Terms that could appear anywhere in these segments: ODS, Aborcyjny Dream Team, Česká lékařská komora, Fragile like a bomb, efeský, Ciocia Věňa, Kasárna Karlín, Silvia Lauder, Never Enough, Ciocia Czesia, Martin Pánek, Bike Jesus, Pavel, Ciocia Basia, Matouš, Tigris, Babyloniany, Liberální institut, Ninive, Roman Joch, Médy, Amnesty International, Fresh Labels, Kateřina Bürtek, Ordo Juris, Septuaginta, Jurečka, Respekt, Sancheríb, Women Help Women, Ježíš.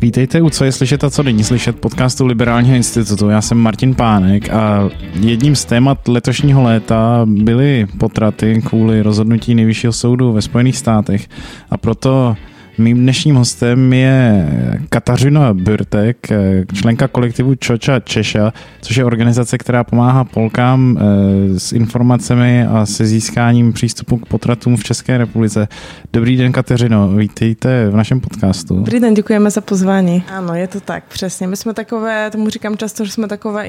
Vítejte u Co je slyšet a co není slyšet podcastu Liberálního institutu. Já jsem Martin Pánek a jedním z témat letošního léta byly potraty kvůli rozhodnutí Nejvyššího soudu ve Spojených státech. A proto mým dnešním hostem je Kateřina Bürtek, členka kolektivu Ciocia Czesia, což je organizace, která pomáhá Polkám s informacemi a se získáním přístupu k potratům v České republice. Dobrý den, Kateřino, vítejte v našem podcastu. Dobrý den, děkujeme za pozvání. Ano, je to tak, přesně. My jsme takové, tomu říkám často, že jsme takové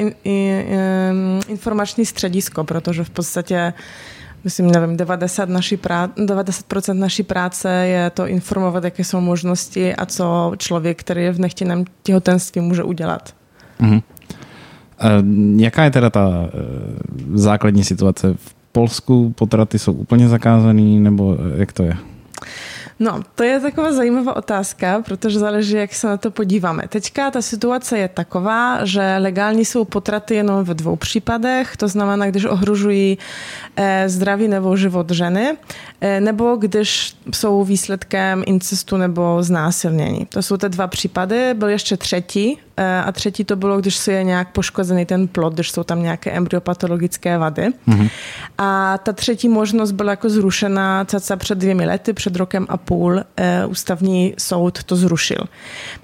informační středisko, protože v podstatě myslím, nevím, 90% naší práce je to informovat, jaké jsou možnosti a co člověk, který je v nechtěném těhotenství, může udělat. Mhm. Jaká je teda ta základní situace? V Polsku potraty jsou úplně zakázané, nebo jak to je? No, to je taková zajímavá otázka, protože záleží, jak se na to podíváme. Teďka ta situace je taková, že legální jsou potraty jenom ve 2 případech, to znamená, když ohrožují zdraví nebo život ženy, nebo když jsou výsledkem incestu nebo znásilnění. To jsou te 2 případy, byl ještě třetí, a třetí to bylo, když je nějak poškozený ten plod, když jsou tam nějaké embryopatologické vady. Mhm. A ta třetí možnost byla jako zrušena cca před 2 lety, před rokem a půl ústavní soud to zrušil.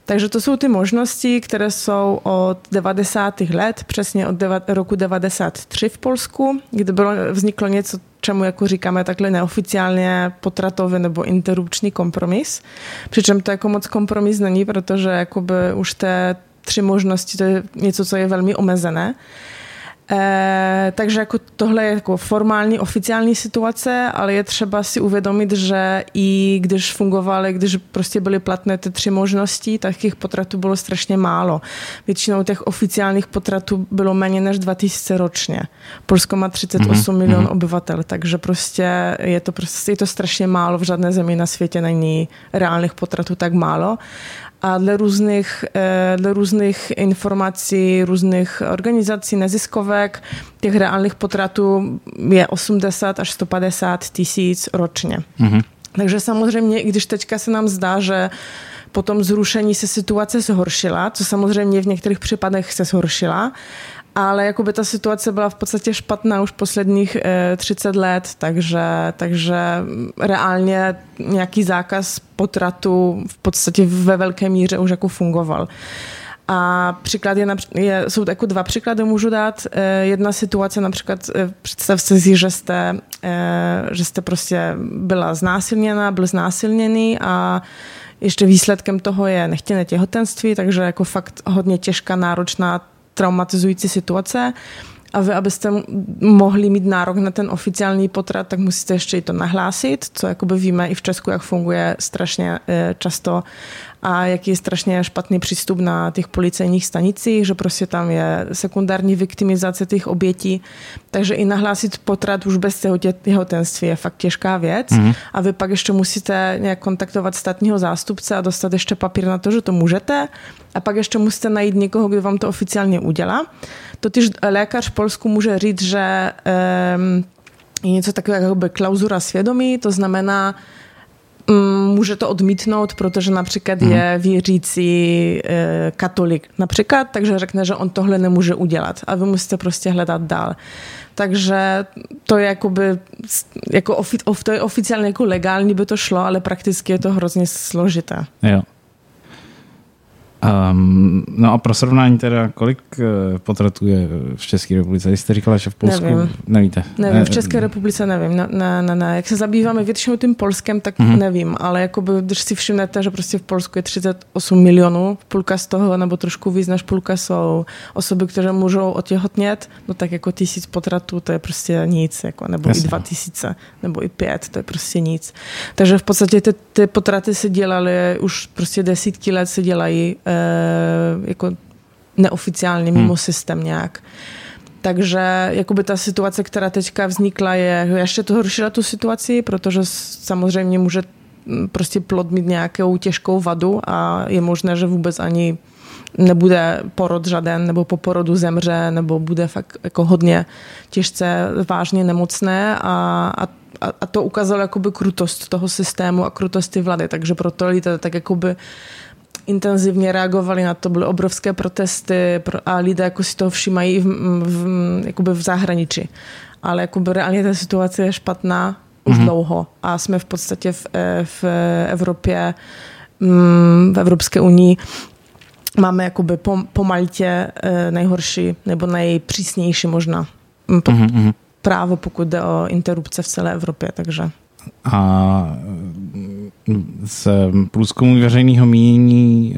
Takže to jsou ty možnosti, které jsou od 90. let, přesně od roku 1993 v Polsku, kdy vzniklo něco, čemu jako říkáme takhle neoficiálně potratový nebo interrupční kompromis. Přičem to jako moc kompromis není, protože jakoby už te 3 možnosti, to je něco, co je velmi omezené. Takže jako tohle je jako formální, oficiální situace, ale je třeba si uvědomit, že i když fungovaly, když prostě byly platné ty 3 možnosti, takých potratů bylo strašně málo. Většinou těch oficiálních potratů bylo méně než 2000 ročně. Polsko má 38 milionů obyvatel, takže prostě je to strašně málo. V žádné zemi na světě není reálných potratů tak málo. A dle různých informací, různých organizací, neziskovek, těch reálných potratů je 80 až 150 tisíc ročně. Mm-hmm. Takže samozřejmě, i když teďka se nám zdá, že po tom zrušení se situace zhoršila, co samozřejmě v některých případech se zhoršila, ale jakoby ta situace byla v podstatě špatná už posledních 30 let, takže reálně nějaký zákaz potratu v podstatě ve velké míře už jako fungoval. A příklad jsou jako 2 příklady, můžu dát. Jedna situace, například představte si, že jste prostě byla znásilněna, byl znásilněný a ještě výsledkem toho je nechtěné těhotenství, takže jako fakt hodně těžká, náročná, traumatizující situace a vy, abyste mohli mít nárok na ten oficiální potrat, tak musíte ještě i to nahlásit, co jakoby víme i v Česku, jak funguje strašně často a jaký je strašně špatný přístup na těch policejních stanicích, že prostě tam je sekundární viktimizace těch obětí, takže i nahlásit potrat už bez těhotenství je fakt těžká věc a vy pak ještě musíte nějak kontaktovat státního zástupce a dostat ještě papír na to, že to můžete a pak ještě musíte najít někoho, kdo vám to oficiálně udělá. Totiž lékař v Polsku může říct, že je něco takového jakoby klauzura svědomí, to znamená, může to odmítnout, protože například je věřící katolik například, takže řekne, že on tohle nemůže udělat a vy musíte prostě hledat dál. Takže to je jakoby, jako to je oficiálně jako legální by to šlo, ale prakticky je to hrozně složité. Jo. No a pro srovnání teda, kolik potratů je v České republice? Jste říkala, že v Polsku nevíte. Nevím, v České republice nevím. Ne. Jak se zabýváme většinou tím Polskem, tak nevím, ale jakoby, když si všimnete, že prostě v Polsku je 38 milionů, půlka z toho, nebo trošku víc než půlka jsou osoby, které můžou otěhotnět, no tak jako 1000 potratů, to je prostě nic, jako, nebo jasně. I 2000, nebo i 5, to je prostě nic. Takže v podstatě ty potraty se dělaly, už prostě 10 let se dělají jako neoficiálně mimo systém nějak. Takže jakoby ta situace, která teďka vznikla, je ještě to horšila tu situaci, protože samozřejmě může prostě plod mít nějakou těžkou vadu a je možné, že vůbec ani nebude porod żaden, nebo po porodu zemře, nebo bude fakt jako hodně těžce, vážně nemocné a to ukázalo jakoby krutost toho systému a krutost té vlády, takže proto lidé tak jakoby intenzivně reagovali na to, byly obrovské protesty a lidé jako si to všímají v zahraničí. Ale jakoby reálně ta situace je špatná už dlouho a jsme v podstatě v Evropě, v Evropské unii máme jakoby po Maltě nejhorší nebo nejpřísnější možná právo, pokud jde o interrupce v celé Evropě, takže. A z průzkumu veřejného mínění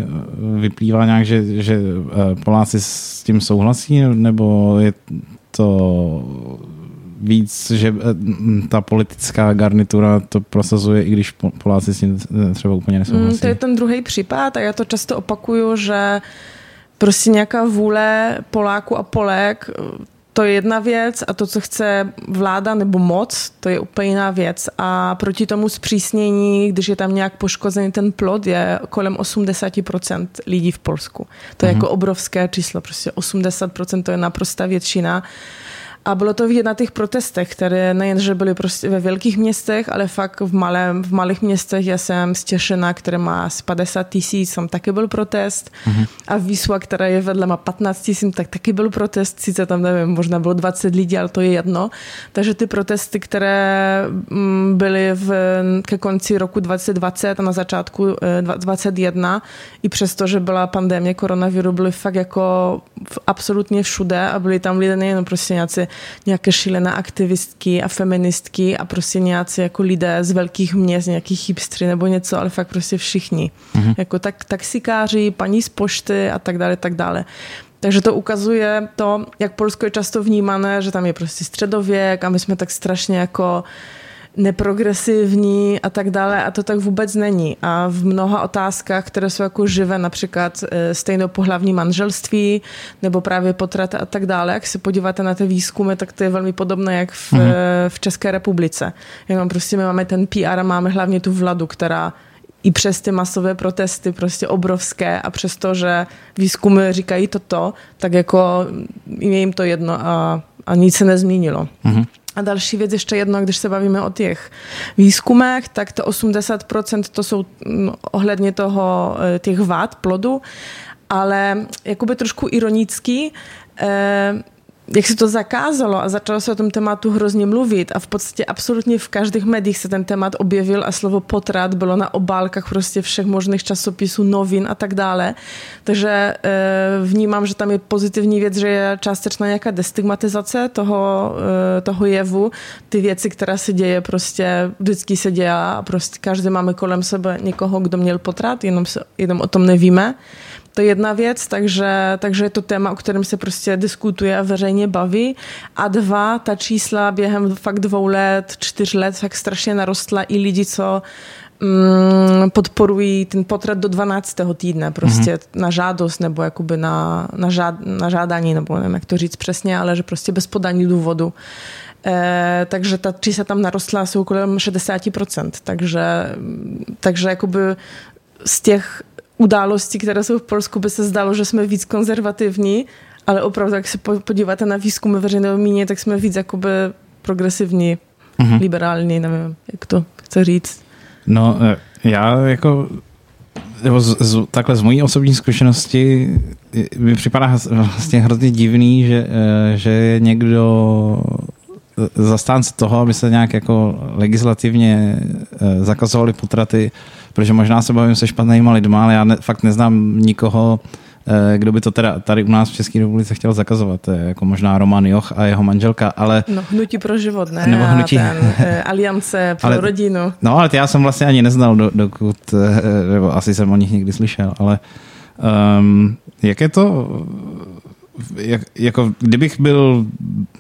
vyplývá nějak, že Poláci s tím souhlasí, nebo je to víc, že ta politická garnitura to prosazuje, i když Poláci s tím třeba úplně nesouhlasí? To je ten druhý případ a já to často opakuju, že prostě nějaká vůle Poláku a Polek to je jedna věc a to, co chce vláda nebo moc, to je úplně jiná věc. A proti tomu zpřísnění, když je tam nějak poškozený ten plod, je kolem 80% lidí v Polsku. To je jako obrovské číslo, prostě 80% to je naprostá většina. A bylo to vidět na těch protestech, které nejenže byly prostě ve velkých městech, ale fakt v malých městech. Já jsem z Těšina, které má 50 000, tam taky byl protest. A Výsła, která je vedle, má 15 000, tak taky byl protest. Sice tam, nevím, možná bylo 20 lidí, ale to je jedno. Takže ty protesty, které byly ke konci roku 2020 a na začátku 2021 i přesto, že byla pandemie koronaviru, byly fakt jako absolutně všude a byli tam lidé nejen prostě nějaké šílené aktivistky a feministky a prostě nějací jako lidé z velkých měst, nějaký hipstři nebo něco, ale fakt prostě všichni. Jako taxikáři, paní z pošty a tak dále, tak dále. Takže to ukazuje to, jak Polsko je často vnímané, že tam je prostě středověk a my jsme tak strašně jako neprogresivní a tak dále a to tak vůbec není. A v mnoha otázkách, které jsou jako živé, například stejnopohlavní manželství nebo právě potraty a tak dále, jak se podíváte na ty výzkumy, tak to je velmi podobné jak v České republice. Jenom prostě my máme ten PR a máme hlavně tu vládu, která i přes ty masové protesty prostě obrovské a přes to, že výzkumy říkají toto, tak jako je jim to jedno a nic se nezměnilo. A další věc ještě jedno, když se bavíme o těch výzkumech, tak to 80% to jsou ohledně toho těch vád plodu, ale jakoby trošku ironický, jak se to zakázalo a začalo se o tom tématu hrozně mluvit a v podstatě absolutně v každých médiích se ten témat objevil a slovo potrat bylo na obálkách prostě všech možných časopisů, novin a tak dále. Takže vnímám, že tam je pozitivní věc, že je částečná nějaká destigmatizace toho jevu. Ty věci, která se děje, prostě vždycky se děje a prostě každý máme kolem sebe někoho, kdo měl potrat, jenom o tom nevíme. To je jedna věc, takže je to téma, o kterém se prostě diskutuje a veřejně baví. A dva, ta čísla během fakt 2 let, 4 let tak strašně narostla i lidi, co podporují ten potrat do 12. týdne prostě na žádost nebo jakoby na žádání, nebo nevím, jak to říct přesně, ale že prostě bez podání důvodu. Takže ta čísla tam narostla jsou kolem 60%. Takže jakoby z těch událostí, které jsou v Polsku, by se zdálo, že jsme víc konzervativní, ale opravdu, jak se podíváte na výzkumy veřejného mínění, tak jsme víc jakoby progresivní, liberální, nevím, jak to chce říct. No, já jako takhle z mojí osobní zkušenosti mi připadá vlastně hrozně divný, že je někdo zastánce toho, aby se nějak jako legislativně zakazovaly potraty, protože možná se bavím se špatnýma lidma, ale já fakt neznám nikoho, kdo by to teda tady u nás v České republice chtěl zakazovat, jako možná Roman Joch a jeho manželka, ale... No, Hnutí pro život, ne? Nebo hnutí... Aliance pro rodinu. No, ale já jsem vlastně ani neznal, dokud... Nebo asi jsem o nich někdy slyšel, ale... Jak je to... Jako, kdybych byl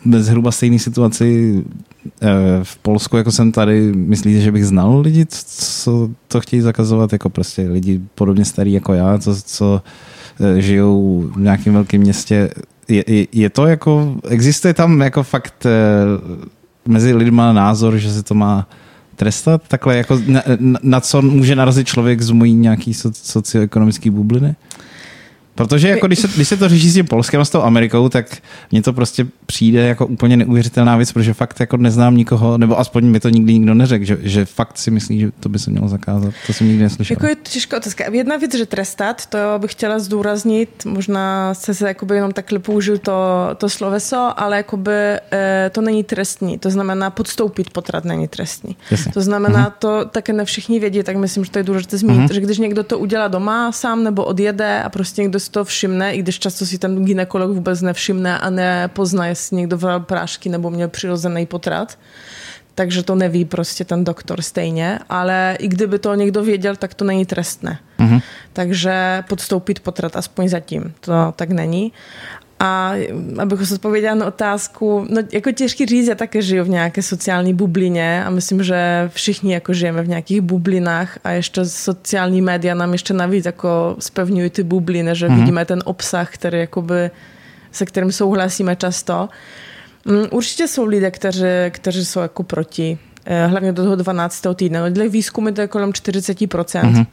ve zhruba stejné situaci v Polsku, jako jsem tady, myslíte, že bych znal lidi, co to chtějí zakazovat? Jako prostě lidi podobně starý jako já, co žijou v nějakém velkém městě. Je to jako, existuje tam jako fakt mezi lidma názor, že se to má trestat? Takhle jako na co může narazit člověk z mojí nějaký socioekonomické bubliny? Protože jako když se to řeší s tím Polskem a s tou Amerikou, tak mně to prostě přijde jako úplně neuvěřitelná věc, protože fakt jako neznám nikoho, nebo aspoň mi to nikdy nikdo neřekl, že fakt si myslí, že to by se mělo zakázat. To jsem nikdy neslyšela. Jako je těžká otázka. Jedna věc, že trestat, to bych chtěla zdůraznit, možná se jakoby jenom takhle použil to sloveso, ale jakoby to není trestní. To znamená podstoupit potrat není trestní. Jasně. To znamená to také ne všichni vědí, tak myslím, že to je důležité zmínit, že když někdo to udělá doma sám nebo odjede a prostě někdo si to všimne, i když často si ten ginekolog vůbec nevšimne a nepozná, jestli někdo vral prášky nebo měl přirozený potrat. Takže to neví prostě ten doktor stejně, ale i kdyby to někdo věděl, tak to není trestné. Mm-hmm. Takže podstoupit potrat aspoň zatím, to tak není. A abych odpověděla na otázku, no jako těžký říct, já také žiju v nějaké sociální bublině a myslím, že všichni jako žijeme v nějakých bublinách a ještě sociální média nám ještě navíc jako spevňují ty bubliny, že vidíme ten obsah, který jakoby, se kterým souhlasíme často. Určitě jsou lidé, kteří jsou jako proti, hlavně do toho 12. týdne. Dle výzkumu to je kolem 40%.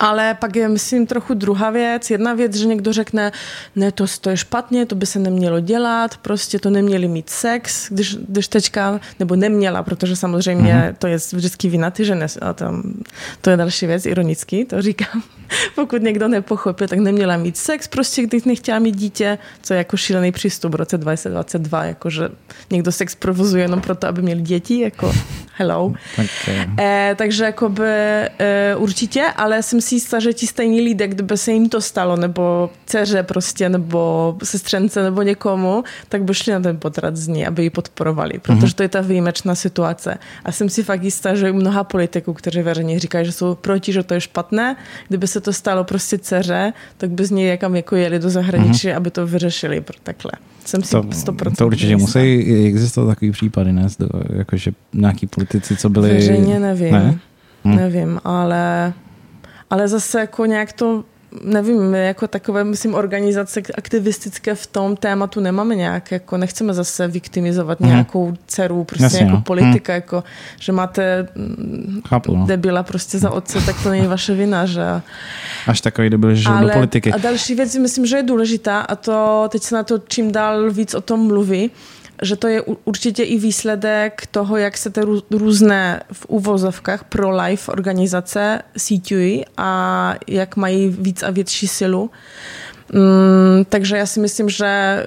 Ale pak je, myslím, trochu druhá věc. Jedna věc, že někdo řekne, ne, to je špatně, to by se nemělo dělat, prostě to neměli mít sex, když teďka, nebo neměla, protože samozřejmě to je vždycky vina ty ženy. To je další věc, ironicky, to říkám. Pokud někdo nepochopil, tak neměla mít sex, prostě když nechtěla mít dítě, co je jako šílený přístup v roce 2022, jakože někdo sex provozuje jenom proto, aby měl děti, jako hello. Okay. Takže jakoby určitě, ale jsem si jistá, že ti stejní lidé, kdyby se jim to stalo, nebo dceře prostě, nebo sestřence, nebo někomu, tak by šli na ten potrat z ní, aby ji podporovali, protože to je ta výjimečná situace. A jsem si fakt jistá, že mnoha politiků, kteří veřejně říkají, že jsou proti, že to je špatné, kdyby se to stalo prostě dceře, tak by z něj jakam jako jeli do zahraničí, aby to vyřešili takhle. Jsem si 100%. To určitě musí existovat takový případy, ne? Jakože nějaký politici, co byli... Veřejně nevím. Ne? Nevím, ale zase jako nějak to, nevím, jako takové, myslím, organizace aktivistické v tom tématu nemáme nějak, jako nechceme zase viktimizovat nějakou dceru, prostě jasně, jako politika, jako, že máte debila prostě za otce, tak to není vaše vina, že... Až takový debil, že do politiky. A další věc, myslím, že je důležitá a to teď se na to čím dál víc o tom mluví, že to je určitě i výsledek toho, jak se ty různé v uvozovkách pro-life organizace síťují a jak mají víc a větší silu. Takže já si myslím, že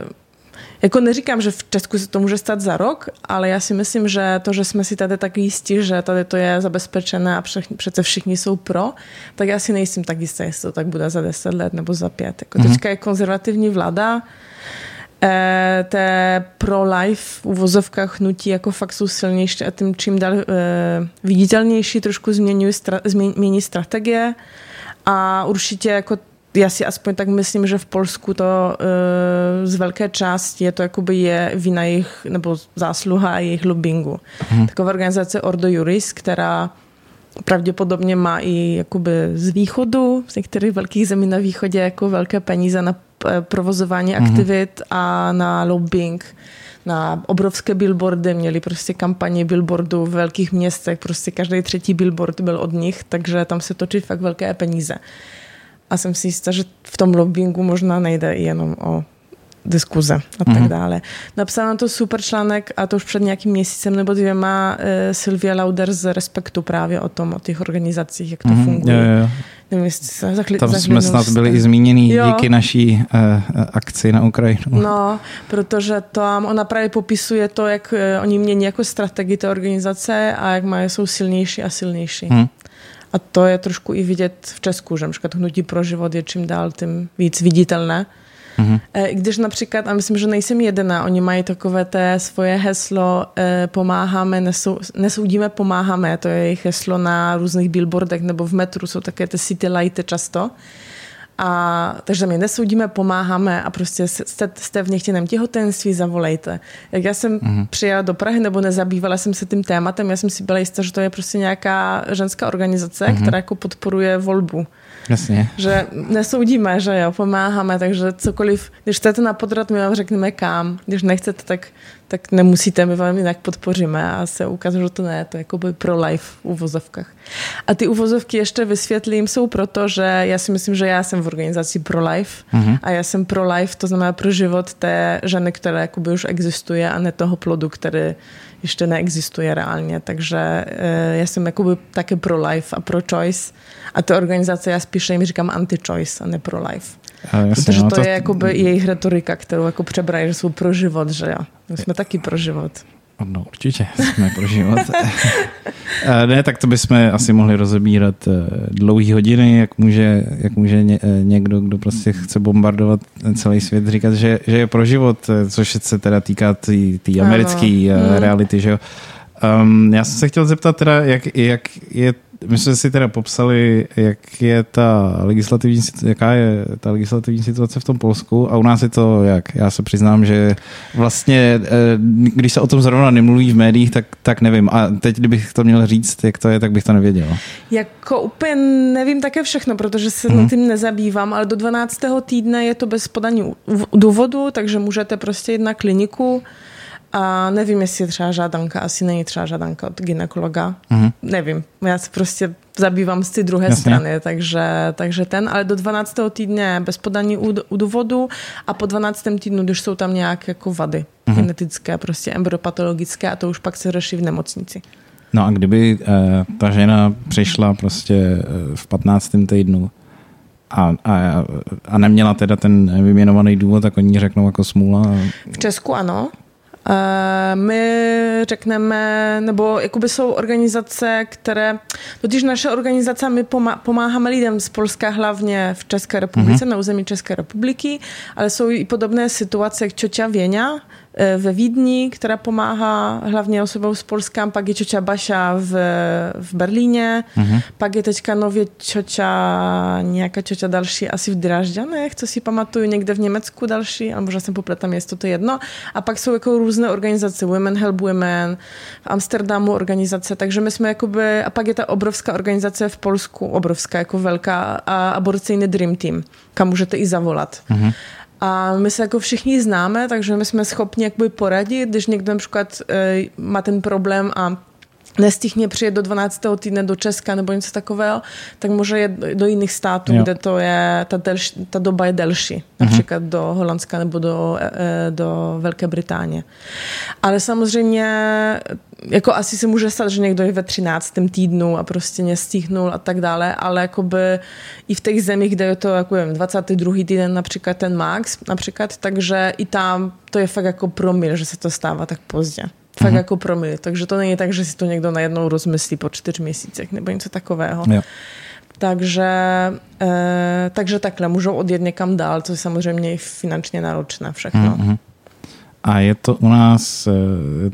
jako neříkám, že v Česku se to může stát za rok, ale já si myslím, že to, že jsme si tady tak jistí, že tady to je zabezpečené a přece všichni jsou pro, tak já si nejsem tak jistá, jestli to tak bude za 10 let nebo za 5. Jako teďka je konzervativní vláda, te pro-life uvozovkách hnutí jako fakt jsou silnější a tím čím dál viditelnější, trošku mění strategie a určitě jako já si aspoň tak myslím, že v Polsku to z velké části je to jakoby je vina jejich nebo zásluha jejich lobbingu. Taková organizace Ordo Juris, která pravděpodobně má i jakoby z východu, z některých velkých zemí na východě jako velké peníze na provozování aktivit a na lobbying, na obrovské billboardy, měli prostě kampaně billboardů v velkých městech, prostě každý 3. billboard byl od nich, takže tam se točí fakt velké peníze. A jsem si jistá, že v tom lobbyingu možná nejde jenom o diskuze a tak dále. Napsala to super článek a to už před nějakým měsícem nebo 2 Silvia Lauder z Respektu právě o těch organizacích, jak to funguje. Tam jsme snad byli i zmíněni díky naší akci na Ukrajinu. No, protože tam ona právě popisuje to, jak oni mění jako strategii té organizace a jak jsou silnější a silnější. A to je trošku i vidět v Česku, že například hnutí pro život je čím dál tím víc viditelné. Když například, a myslím, že nejsem jediná, oni mají takové té svoje heslo pomáháme, nesoudíme, pomáháme, to je jejich heslo na různých billboardech nebo v metru, jsou také ty city lighty často. A takže my nesoudíme, pomáháme a prostě jste v nechtěném těhotenství, zavolejte. Jak já jsem přijela do Prahy nebo nezabývala jsem se tím tématem, já jsem si byla jistá, že to je prostě nějaká ženská organizace, která jako podporuje volbu. Jasně. Že nesoudíme, že jo, pomáháme, takže cokoliv, když chcete na podrat, my vám řekneme kam, když nechcete, tak nemusíte, my vám jinak podpoříme a se ukáže, že to ne, to je jako by pro life v uvozovkách. A ty uvozovky ještě vysvětlím, jsou proto, že já si myslím, že já jsem v organizaci pro life a já jsem pro life, to znamená pro život té ženy, která jakoby už existuje a ne toho plodu, který ještě neexistuje reálně, takže já jsem jakoby také pro life a pro choice a ta organizace, já spíše jim říkám anti-choice a ne pro life. Jasně, protože to je jakoby jejich retorika, kterou jako přebrají, že jsou pro život, že jo. My jsme taky pro život. No určitě jsme pro život. Ne, tak to bychom asi mohli rozebírat dlouhý hodiny, jak může někdo, kdo prostě chce bombardovat celý svět, říkat, že je pro život, což se teda týká té americké reality, že jo. Já jsem se chtěl zeptat teda, jak je, my jsme si teda popsali, jaká je ta legislativní situace v tom Polsku a u nás je to jak? Já se přiznám, že vlastně, když se o tom zrovna nemluví v médiích, tak nevím. A teď, kdybych to měl říct, jak to je, tak bych to nevěděla. Jako úplně nevím také všechno, protože se nad tím nezabývám, ale do 12. týdne je to bez podání důvodu, takže můžete prostě jít na kliniku. A nevím, jestli je třeba žádanka, asi není třeba žádanka od gynekologa. Nevím, já se prostě zabývám z té druhé strany, takže ale do 12. týdne bez podání důvodu a po 12. týdnu, když jsou tam nějaké jako vady genetické, prostě embryopatologické a to už pak se řeší v nemocnici. No a kdyby ta žena přišla prostě v 15. týdnu a neměla teda ten vyjmenovaný důvod, tak oni řeknou jako smůla. V Česku ano. My řekneme, nebo jakoby jsou organizace, které, totiž naše organizace, my pomáháme lidem z Polska, hlavně v České republice, na území České republiky, ale jsou i podobné situace jak Ciocia Věňa ve Vídni, která pomáhá hlavně osobám z Polska, pak je Ciocia Basia v Berlíně, pak je teďka nově nějaká Ciocia další asi v Drážďanech, co si pamatuju, někde v Německu další, ale možná jsem popletám, jestli to je jedno. A pak jsou jako různé organizace, Women Help Women, v Amsterdamu organizace, takže my jsme jakoby, a pak je ta obrovská organizace v Polsku, obrovská, jako velká, a aborcyjný Dream Team, kam můžete i zavolat. A my se jako všichni známe, takže my jsme schopni jakoby poradit, když někdo například má ten problém a nestihne přijet do 12. týdne do Česka nebo něco takového, tak může jet do jiných států, kde to je, ta doba je delší, například do Holandska nebo do Velké Británie. Ale samozřejmě jako asi se může stát, že někdo je ve 13. týdnu a prostě nestihnul a tak dále, ale jakoby i v těch zemích, kde je to jako 22. týden například ten max, například, takže i tam to je fakt jako promil, že se to stává tak pozdě. Fakt jako promil. Takže to není tak, že si to někdo najednou rozmyslí po 4 měsících nebo něco takového. Jo. Takže takhle můžou odjet někam dál, což samozřejmě je finančně náročné všechno. A je to u nás,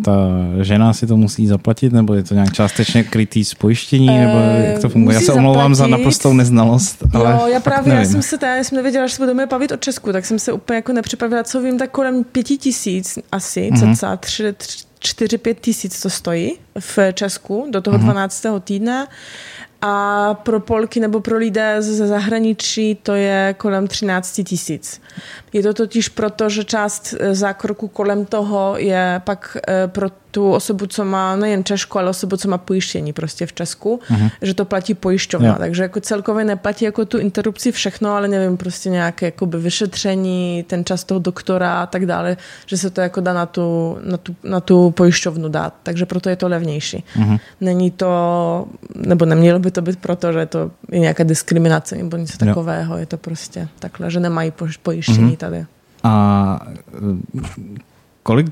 ta žena si to musí zaplatit, nebo je to nějak částečně krytý z pojištění, nebo jak to funguje? Já se omlouvám za naprostou neznalost, ale jo, já právě, já jsem nevěděla, že se budeme bavit o Česku, tak jsem se úplně jako nepřipravila, co vím, tak kolem 5 000 asi, cca 4-5 tisíc to stojí v Česku do toho 12. týdne. A pro Polky nebo pro lidé ze zahraničí to je kolem 13 000. Je to totiž proto, že část zákroku kolem toho je pak pro tu osobu, co má nejen Češko, ale osobu, co má pojištění prostě v Česku, že to platí pojišťovna. Takže jako celkově neplatí jako tu interrupci všechno, ale nevím, prostě nějaké jakoby vyšetření, ten čas toho doktora a tak dále, že se to jako dá na tu pojišťovnu dát. Takže proto je to levnější. Není to, nebo nemělo by to být proto, že to je nějaká diskriminace nebo něco takového. Je to prostě takhle, že nemají pojištění tady. A kolik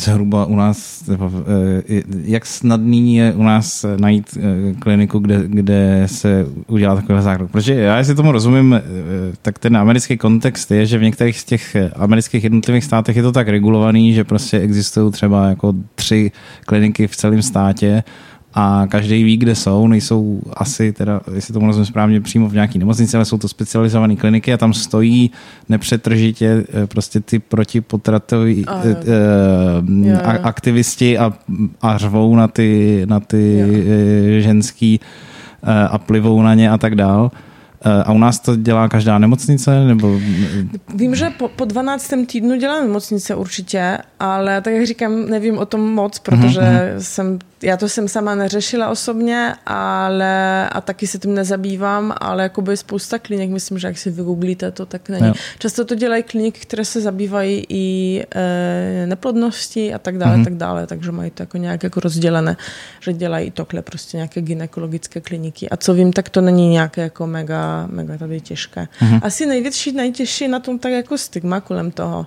zhruba u nás, jak snadný je u nás najít kliniku, kde se udělá takový zákrok? Protože já, jestli tomu rozumím, tak ten americký kontext je, že v některých z těch amerických jednotlivých státech je to tak regulovaný, že prostě existují třeba jako 3 kliniky v celém státě a každý ví, kde jsou, nejsou asi, teda, jestli tomu rozumím správně, přímo v nějaký nemocnici, ale jsou to specializované kliniky a tam stojí nepřetržitě prostě ty protipotratoví aktivisti a řvou na ty ženský a plivou na ně a tak dál. A u nás to dělá každá nemocnice? Nebo... Vím, že po 12. týdnu dělá nemocnice určitě, ale tak jak říkám, nevím o tom moc, protože já to jsem sama neřešila osobně, ale a taky se tím nezabývám, ale jakoby je spousta klinik, myslím, že jak si vygooglíte to, tak není. Jo. Často to dělají kliniky, které se zabývají i neplodností a tak dále, takže mají to jako nějak jako rozdělené, že dělají tohle prostě nějaké gynekologické kliniky. A co vím, tak to není nějaké jako mega tady těžké. Mm-hmm. Asi nejtěžší na tom tak jako stigma kolem toho,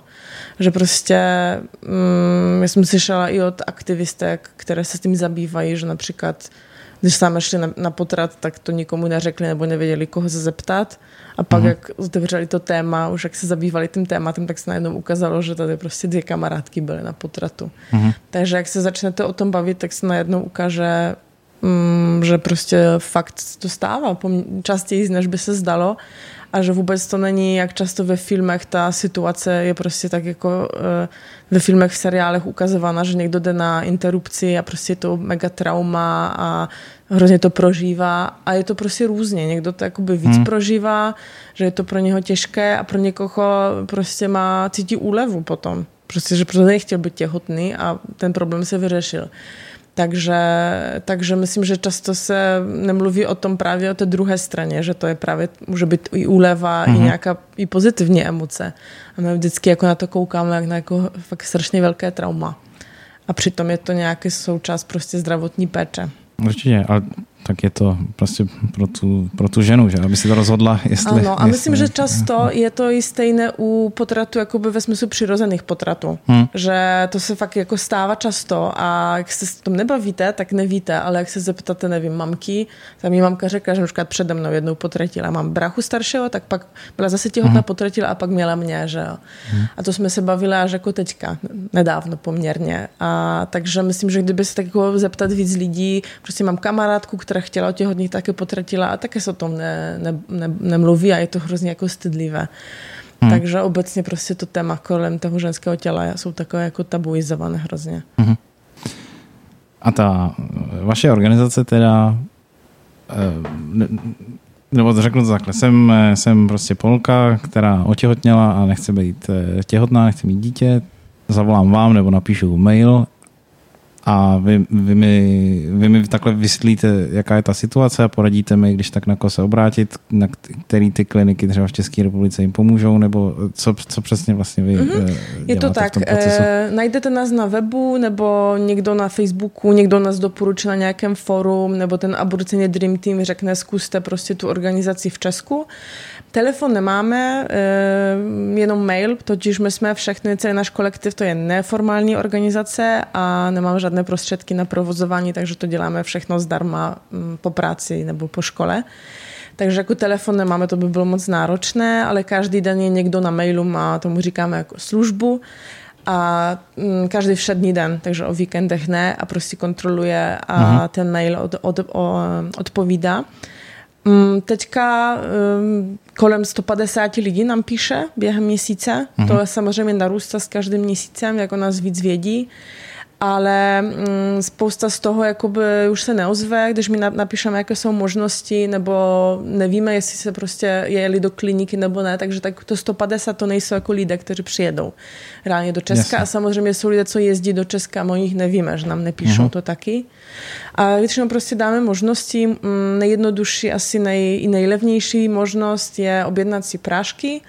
že prostě já jsem slyšela i od aktivistek, které se tím zabývají, že například když sama šli na potrat, tak to nikomu neřekli nebo nevěděli, koho se zeptat. A pak, jak otevřeli to téma, už jak se zabývali tím tématem, tak se najednou ukázalo, že tady prostě 2 kamarádky byly na potratu. Mm-hmm. Takže jak se začnete o tom bavit, tak se najednou ukáže, že prostě fakt to stává častěji, než by se zdalo. A že vůbec to není, jak často ve filmech ta situace je prostě tak jako ve filmech, v seriálech ukazována, že někdo jde na interrupci a prostě je to mega trauma a hrozně to prožívá. A je to prostě různě. Někdo to jakoby víc prožívá, že je to pro něho těžké a pro někoho prostě cítí úlevu potom. Prostě, že prostě nechtěl být těhotný a ten problém se vyřešil. Takže myslím, že často se nemluví o tom právě o té druhé straně, že to je právě, může být i úleva, i nějaká i pozitivní emoce. A my vždycky jako na to koukáme jak na jako fakt strašně velké trauma. A přitom je to nějaký součást prostě zdravotní péče. Určitě, ale tak je to prostě pro tu ženu, že? Aby si to rozhodla, jestli... Ano, a myslím, že často je to i stejné u potratu, jakoby ve smyslu přirozených potratů. Že to se fakt jako stává často a jak se s tom nebavíte, tak nevíte, ale jak se zeptáte, nevím, mamky, tam mi mamka řekla, že například přede mnou jednou potratila. Mám bráchu staršího, tak pak byla zase těhotná, potratila a pak měla mě, že jo. A to jsme se bavili až jako teďka, nedávno poměrně. A takže myslím, že kdyby se tak jako zeptat víc lidí, prostě mám kamarádku, která chtěla otěhotnit, také potratila a také se o tom nemluví a je to hrozně jako stydlivé. Takže obecně prostě to téma kolem toho ženského těla jsou takové jako tabuizované hrozně. A ta vaše organizace teda, nebo řeknu to takhle, jsem prostě Polka, která otěhotněla a nechce být těhotná, nechce mít dítě, zavolám vám nebo napíšu mail a vy mi takhle vysvětlíte, jaká je ta situace a poradíte mi, když tak na koho se obrátit, na který ty kliniky třeba v České republice jim pomůžou, nebo co přesně vlastně vy děláte. Je to tak, najdete nás na webu, nebo někdo na Facebooku, někdo nás doporučí na nějakém forum, nebo ten Aborcyně Dream Team řekne, zkuste prostě tu organizaci v Česku. Telefon nemáme, jenom mail, totiž my jsme všechny, celý náš kolektiv, to je neformální organizace a nemáme žádné prostředky na provozování, takže to děláme všechno zdarma po práci nebo po škole. Takže jako telefon nemáme, to by bylo moc náročné, ale každý den je někdo na mailu, má, tomu říkáme jako službu a každý všední den, takže o víkendech ne a prostě kontroluje a ten mail odpovídá. Teďka kolem 150 lidí nám píše během měsíce. To samozřejmě narůstá s každým měsícem, jak o nás víc vědí, ale spousta z toho jakoby už se neozve, když mi napíšeme, jaké jsou možnosti, nebo nevíme, jestli se prostě jeli do kliniky nebo ne, takže tak to 150 to nejsou jako lidé, kteří přijedou reálně do Česka. Yes. A samozřejmě jsou lidé, co jezdí do Česka, my o nich nevíme, že nám nepíšou to taky. A většinou prostě dáme možnosti, nejjednodušší, asi nejlevnější možnost je objednat si prášky.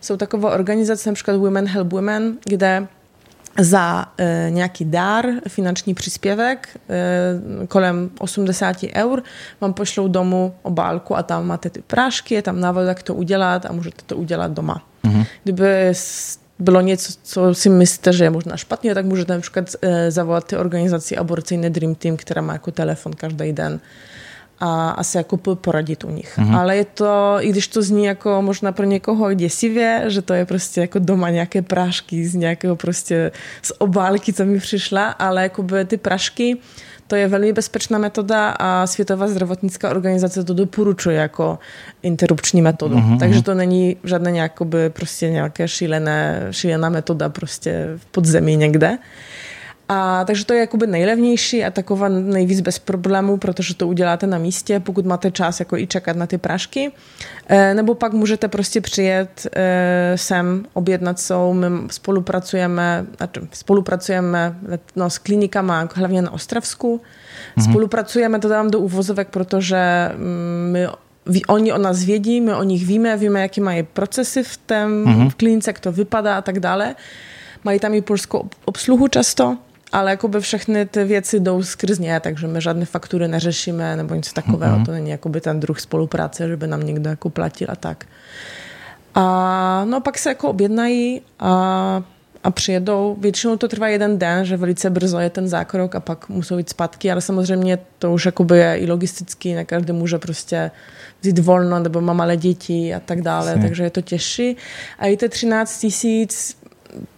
Jsou takové organizace, například Women Help Women, kde za nějaký dar, finanční příspěvek kolem 80 € vám pošlou domů obálku a tam máte ty prášky, je tam návod, jak to udělat a můžete to udělat doma. Kdyby bylo něco, co si myslíte, že je možná špatně, tak můžete například zavolat ty organizaci Aborcyjny Dream Team, která má jako telefon každý den a se jako poradit u nich. Ale je to, i když to zní jako možná pro někoho děsivě, že to je prostě jako doma nějaké prášky z nějakého prostě z obálky, co mi přišla, ale jakoby ty prášky, to je velmi bezpečná metoda a Světová zdravotnická organizace to doporučuje jako interrupční metodu. Takže to není žádná nějakoby prostě nějaká šílená metoda prostě v podzemí někde. A takže to je jakoby nejlevnější a taková nejvíc bez problémů, protože to uděláte na místě, pokud máte čas jako i čekat na ty prášky. Nebo pak můžete prostě přijet sem, objednat jsou, my spolupracujeme s klinikama, hlavně na Ostravsku. Mhm. Spolupracujeme, to dám do uvozovek, protože oni o nás vědí, my o nich víme, jaké mají procesy v klinice, jak to vypadá a tak dále. Mají tam i polskou obsluhu často, ale jakoby všechny ty věci jdou skrz ně, takže my žádné faktury neřešíme nebo něco takového. To není jakoby ten druh spolupráce, že by nám někdo jako platil a tak. A no pak se jako objednají a přijedou. Většinou to trvá jeden den, že velice brzo je ten zákrok a pak musou jít zpátky, ale samozřejmě to už jakoby je i logisticky, ne každý může prostě vzít volno, nebo má malé děti a tak dále, takže je to těžší. A i te 13 000,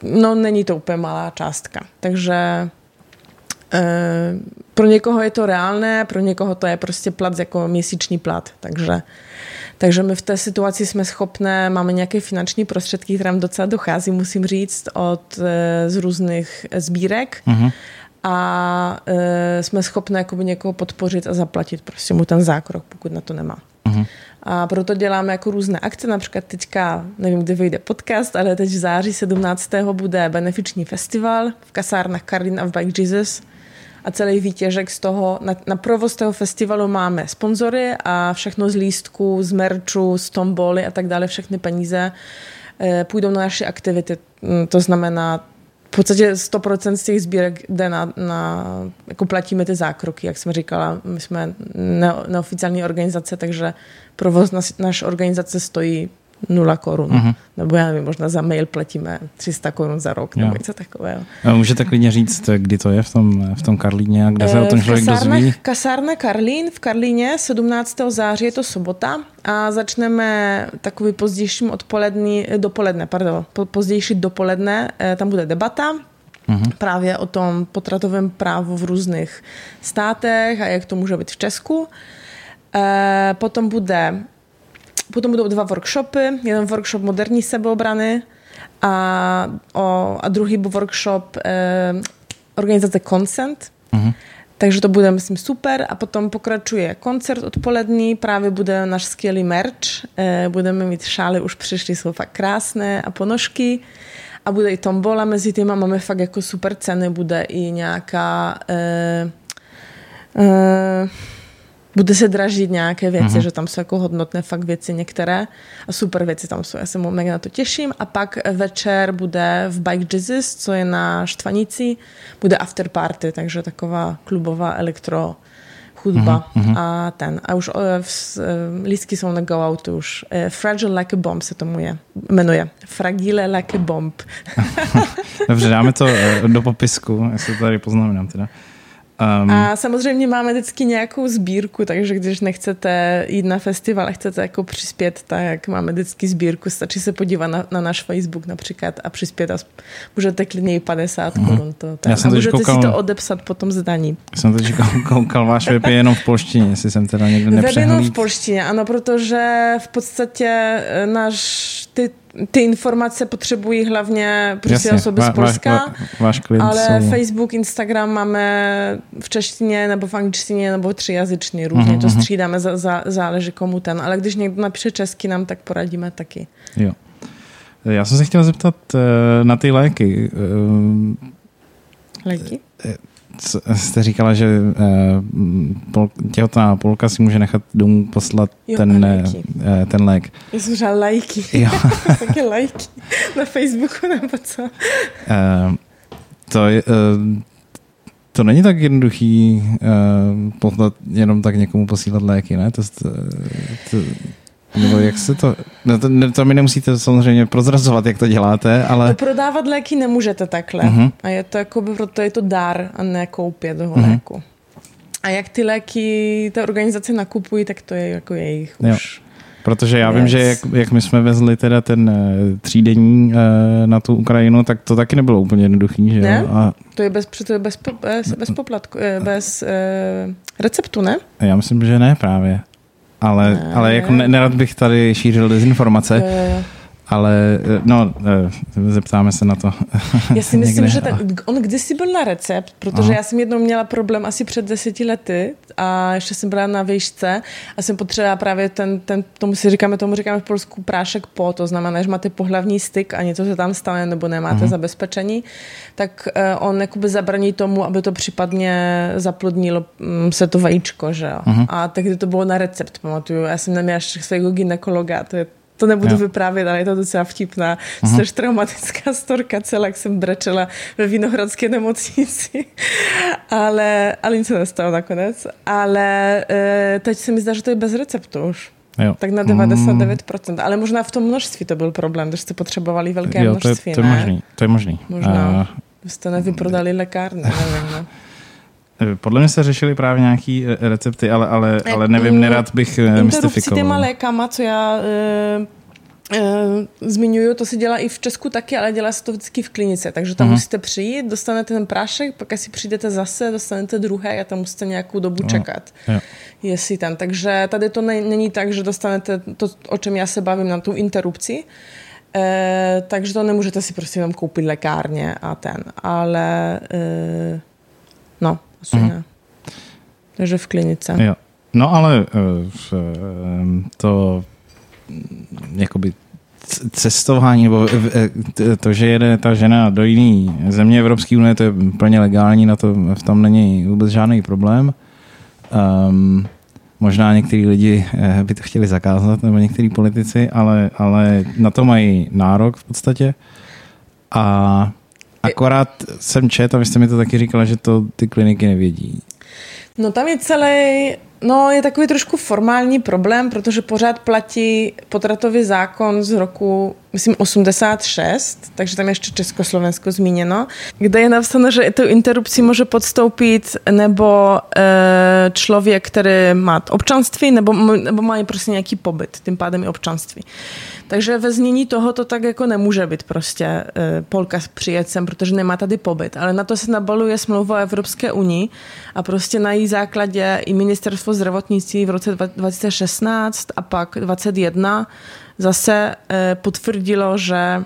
no není to úplně malá částka. Takže pro někoho je to reálné, pro někoho to je prostě plat jako měsíční plat. Takže my v té situaci jsme schopné, máme nějaké finanční prostředky, které nám docela dochází, musím říct, z různých sbírek. Mm-hmm. A jsme schopné jakoby někoho podpořit a zaplatit prostě mu ten zákrok, pokud na to nemá. Mm-hmm. A proto děláme jako různé akce, například teďka, nevím, kdy vyjde podcast, ale teď v září 17. bude benefiční festival v kasárnách Karlín a v Bike Jesus a celý výtěžek z toho, na provoz toho festivalu máme sponzory a všechno z lístků, z merču, z tomboly a tak dále, všechny peníze půjdou na naše aktivity, to znamená v podstatě 100% z těch sbírek jde jako platíme ty zákroky, jak jsem říkala. My jsme neoficiální organizace, takže provoz naší organizace stojí 0 korun. Mm-hmm. Nebo já nevím, možná za mail platíme 300 korun za rok, nebo něco takového. Můžete klidně říct, kdy to je v tom Karlíně a kde se o tom člověk dozví? Kasárna Karlín v Karlíně, 17. září, je to sobota a začneme takový pozdějším pozdější dopoledne, tam bude debata právě o tom potratovém právu v různých státech a jak to může být v Česku. Potom budou 2 workshopy, jeden workshop moderní sebeobrany a druhý workshop organizace Consent. Mhm. Takže to bude, myslím, super. A potom pokračuje koncert odpolední, právě bude náš skvělý merch, budeme mít šály, už přišly, jsou fakt krásné a ponožky. A bude i tombola mezi těma, máme fakt jako super ceny, bude i nějaká... Bude se dražit nějaké věci, že tam jsou jako hodnotné fakt věci některé a super věci tam jsou, já se mega na to těším. A pak večer bude v Bike Jesus, co je na Štvanici, bude after party, takže taková klubová elektro hudba a ten. A už lístky jsou na go out už. Fragile like a bomb se tomu jmenuje. Fragile like a bomb. Dobře, dáme to do popisku, já se tady poznamenám teda. A samozřejmě máme vždycky nějakou sbírku, takže když nechcete jít na festival a chcete jako přispět, tak máme vždycky sbírku, stačí se podívat na náš Facebook například a přispět a můžete klidně i 50 korun. A můžete si to odepsat potom zdaní. Já jsem teď koukal, váš web je jenom v polštině, jestli jsem teda někde nepřehlídl. Jenom v polštině, ano, protože v podstatě ty informace potřebují hlavně prostě osoby z Polska, váš klient, ale Facebook, Instagram máme v češtině nebo v angličtině nebo třijazyčně různě, to střídáme, záleží komu ten, ale když někdo napíše česky nám, tak poradíme taky. Jo. Já jsem se chtěla zeptat na ty léky. Léky? Jste říkala, že těhotná Polka si může nechat domů poslat ten lék. Já jsem říkala lajky. Také lajky na Facebooku nebo co. To není tak jednoduchý poslat, jenom tak někomu posílat léky, ne? Nebo jak se to... No to mi nemusíte samozřejmě prozrazovat, jak to děláte, ale... Prodávat léky nemůžete takhle. Uh-huh. A je to jakoby, proto je to dar a ne koupě toho léku. A jak ty léky ta organizace nakupují, tak to je jako jejich už... Protože já vím, že jak my jsme vezli teda ten 3denní na tu Ukrajinu, tak to taky nebylo úplně jednoduchý, že ne? To je bez receptu, ne? Já myslím, že ne právě. Ale jako nerad bych tady šířil dezinformace. Ale no, zeptáme se na to. Já si myslím, že on kdysi byl na recept, protože já jsem jednou měla problém asi před 10 lety a ještě jsem byla na výšce a jsem potřebovala právě ten tomu říkáme v Polsku prášek po, to znamená, že máte pohlavní styk a něco se tam stane nebo nemáte zabezpečení, tak on jakoby zabraní tomu, aby to případně zaplodnilo se to vajíčko, že jo. A tehdy to bylo na recept, pamatuju. Já jsem neměla ještě svého ginekologa, to nebudu vyprávět, ale je to docela vtipná, což traumatická storka celá, jak jsem brečela ve Vinohradské nemocnici. ale nic se nestalo nakonec. Ale teď se mi zdá, že to je bez receptu už. Jo. Tak na 99%. Ale možná v tom množství to byl problém, když jste potřebovali velké množství. To je možný. Možná byste nevyprodali lékárny, nevím, ne? Podle mě se řešily právě nějaký recepty, ale nevím, nerad bych mystifikoval. Těma lékama, co já zmiňuju, to se dělá i v Česku taky, ale dělá se to vždycky v klinice, takže tam musíte přijít, dostanete ten prášek, pak asi přijdete zase, dostanete druhé a tam musíte nějakou dobu čekat. Jestli tam. Takže tady to není tak, že dostanete to, o čem já se bavím, na tu interrupci, takže to nemůžete si prostě jenom koupit lékárně a ale no. Takže v klinice. Jo. No ale to jakoby cestování, nebo to, že jede ta žena do jiné země Evropské unie, to je plně legální, na to v tom není vůbec žádný problém. Možná některý lidi by to chtěli zakázat, nebo některý politici, ale na to mají nárok v podstatě. A akorát jsem čet, a vy jste mi to taky říkala, že to ty kliniky nevědí. No tam je je takový trošku formální problém, protože pořád platí potratový zákon z roku, myslím, 86, takže tam ještě Československo zmíněno, kde je napsáno, že tu interrupci může podstoupit nebo člověk, který má občanství, nebo má prostě nějaký pobyt, tím pádem i občanství. Takže ve znění toho to tak jako nemůže být prostě Polka s přijedcem, protože nemá tady pobyt, ale na to se nabaluje smlouva o Evropské unii a prostě na její základě i ministerstvo zdravotnictví v roce 2016 a pak 2021 zase potvrdilo, že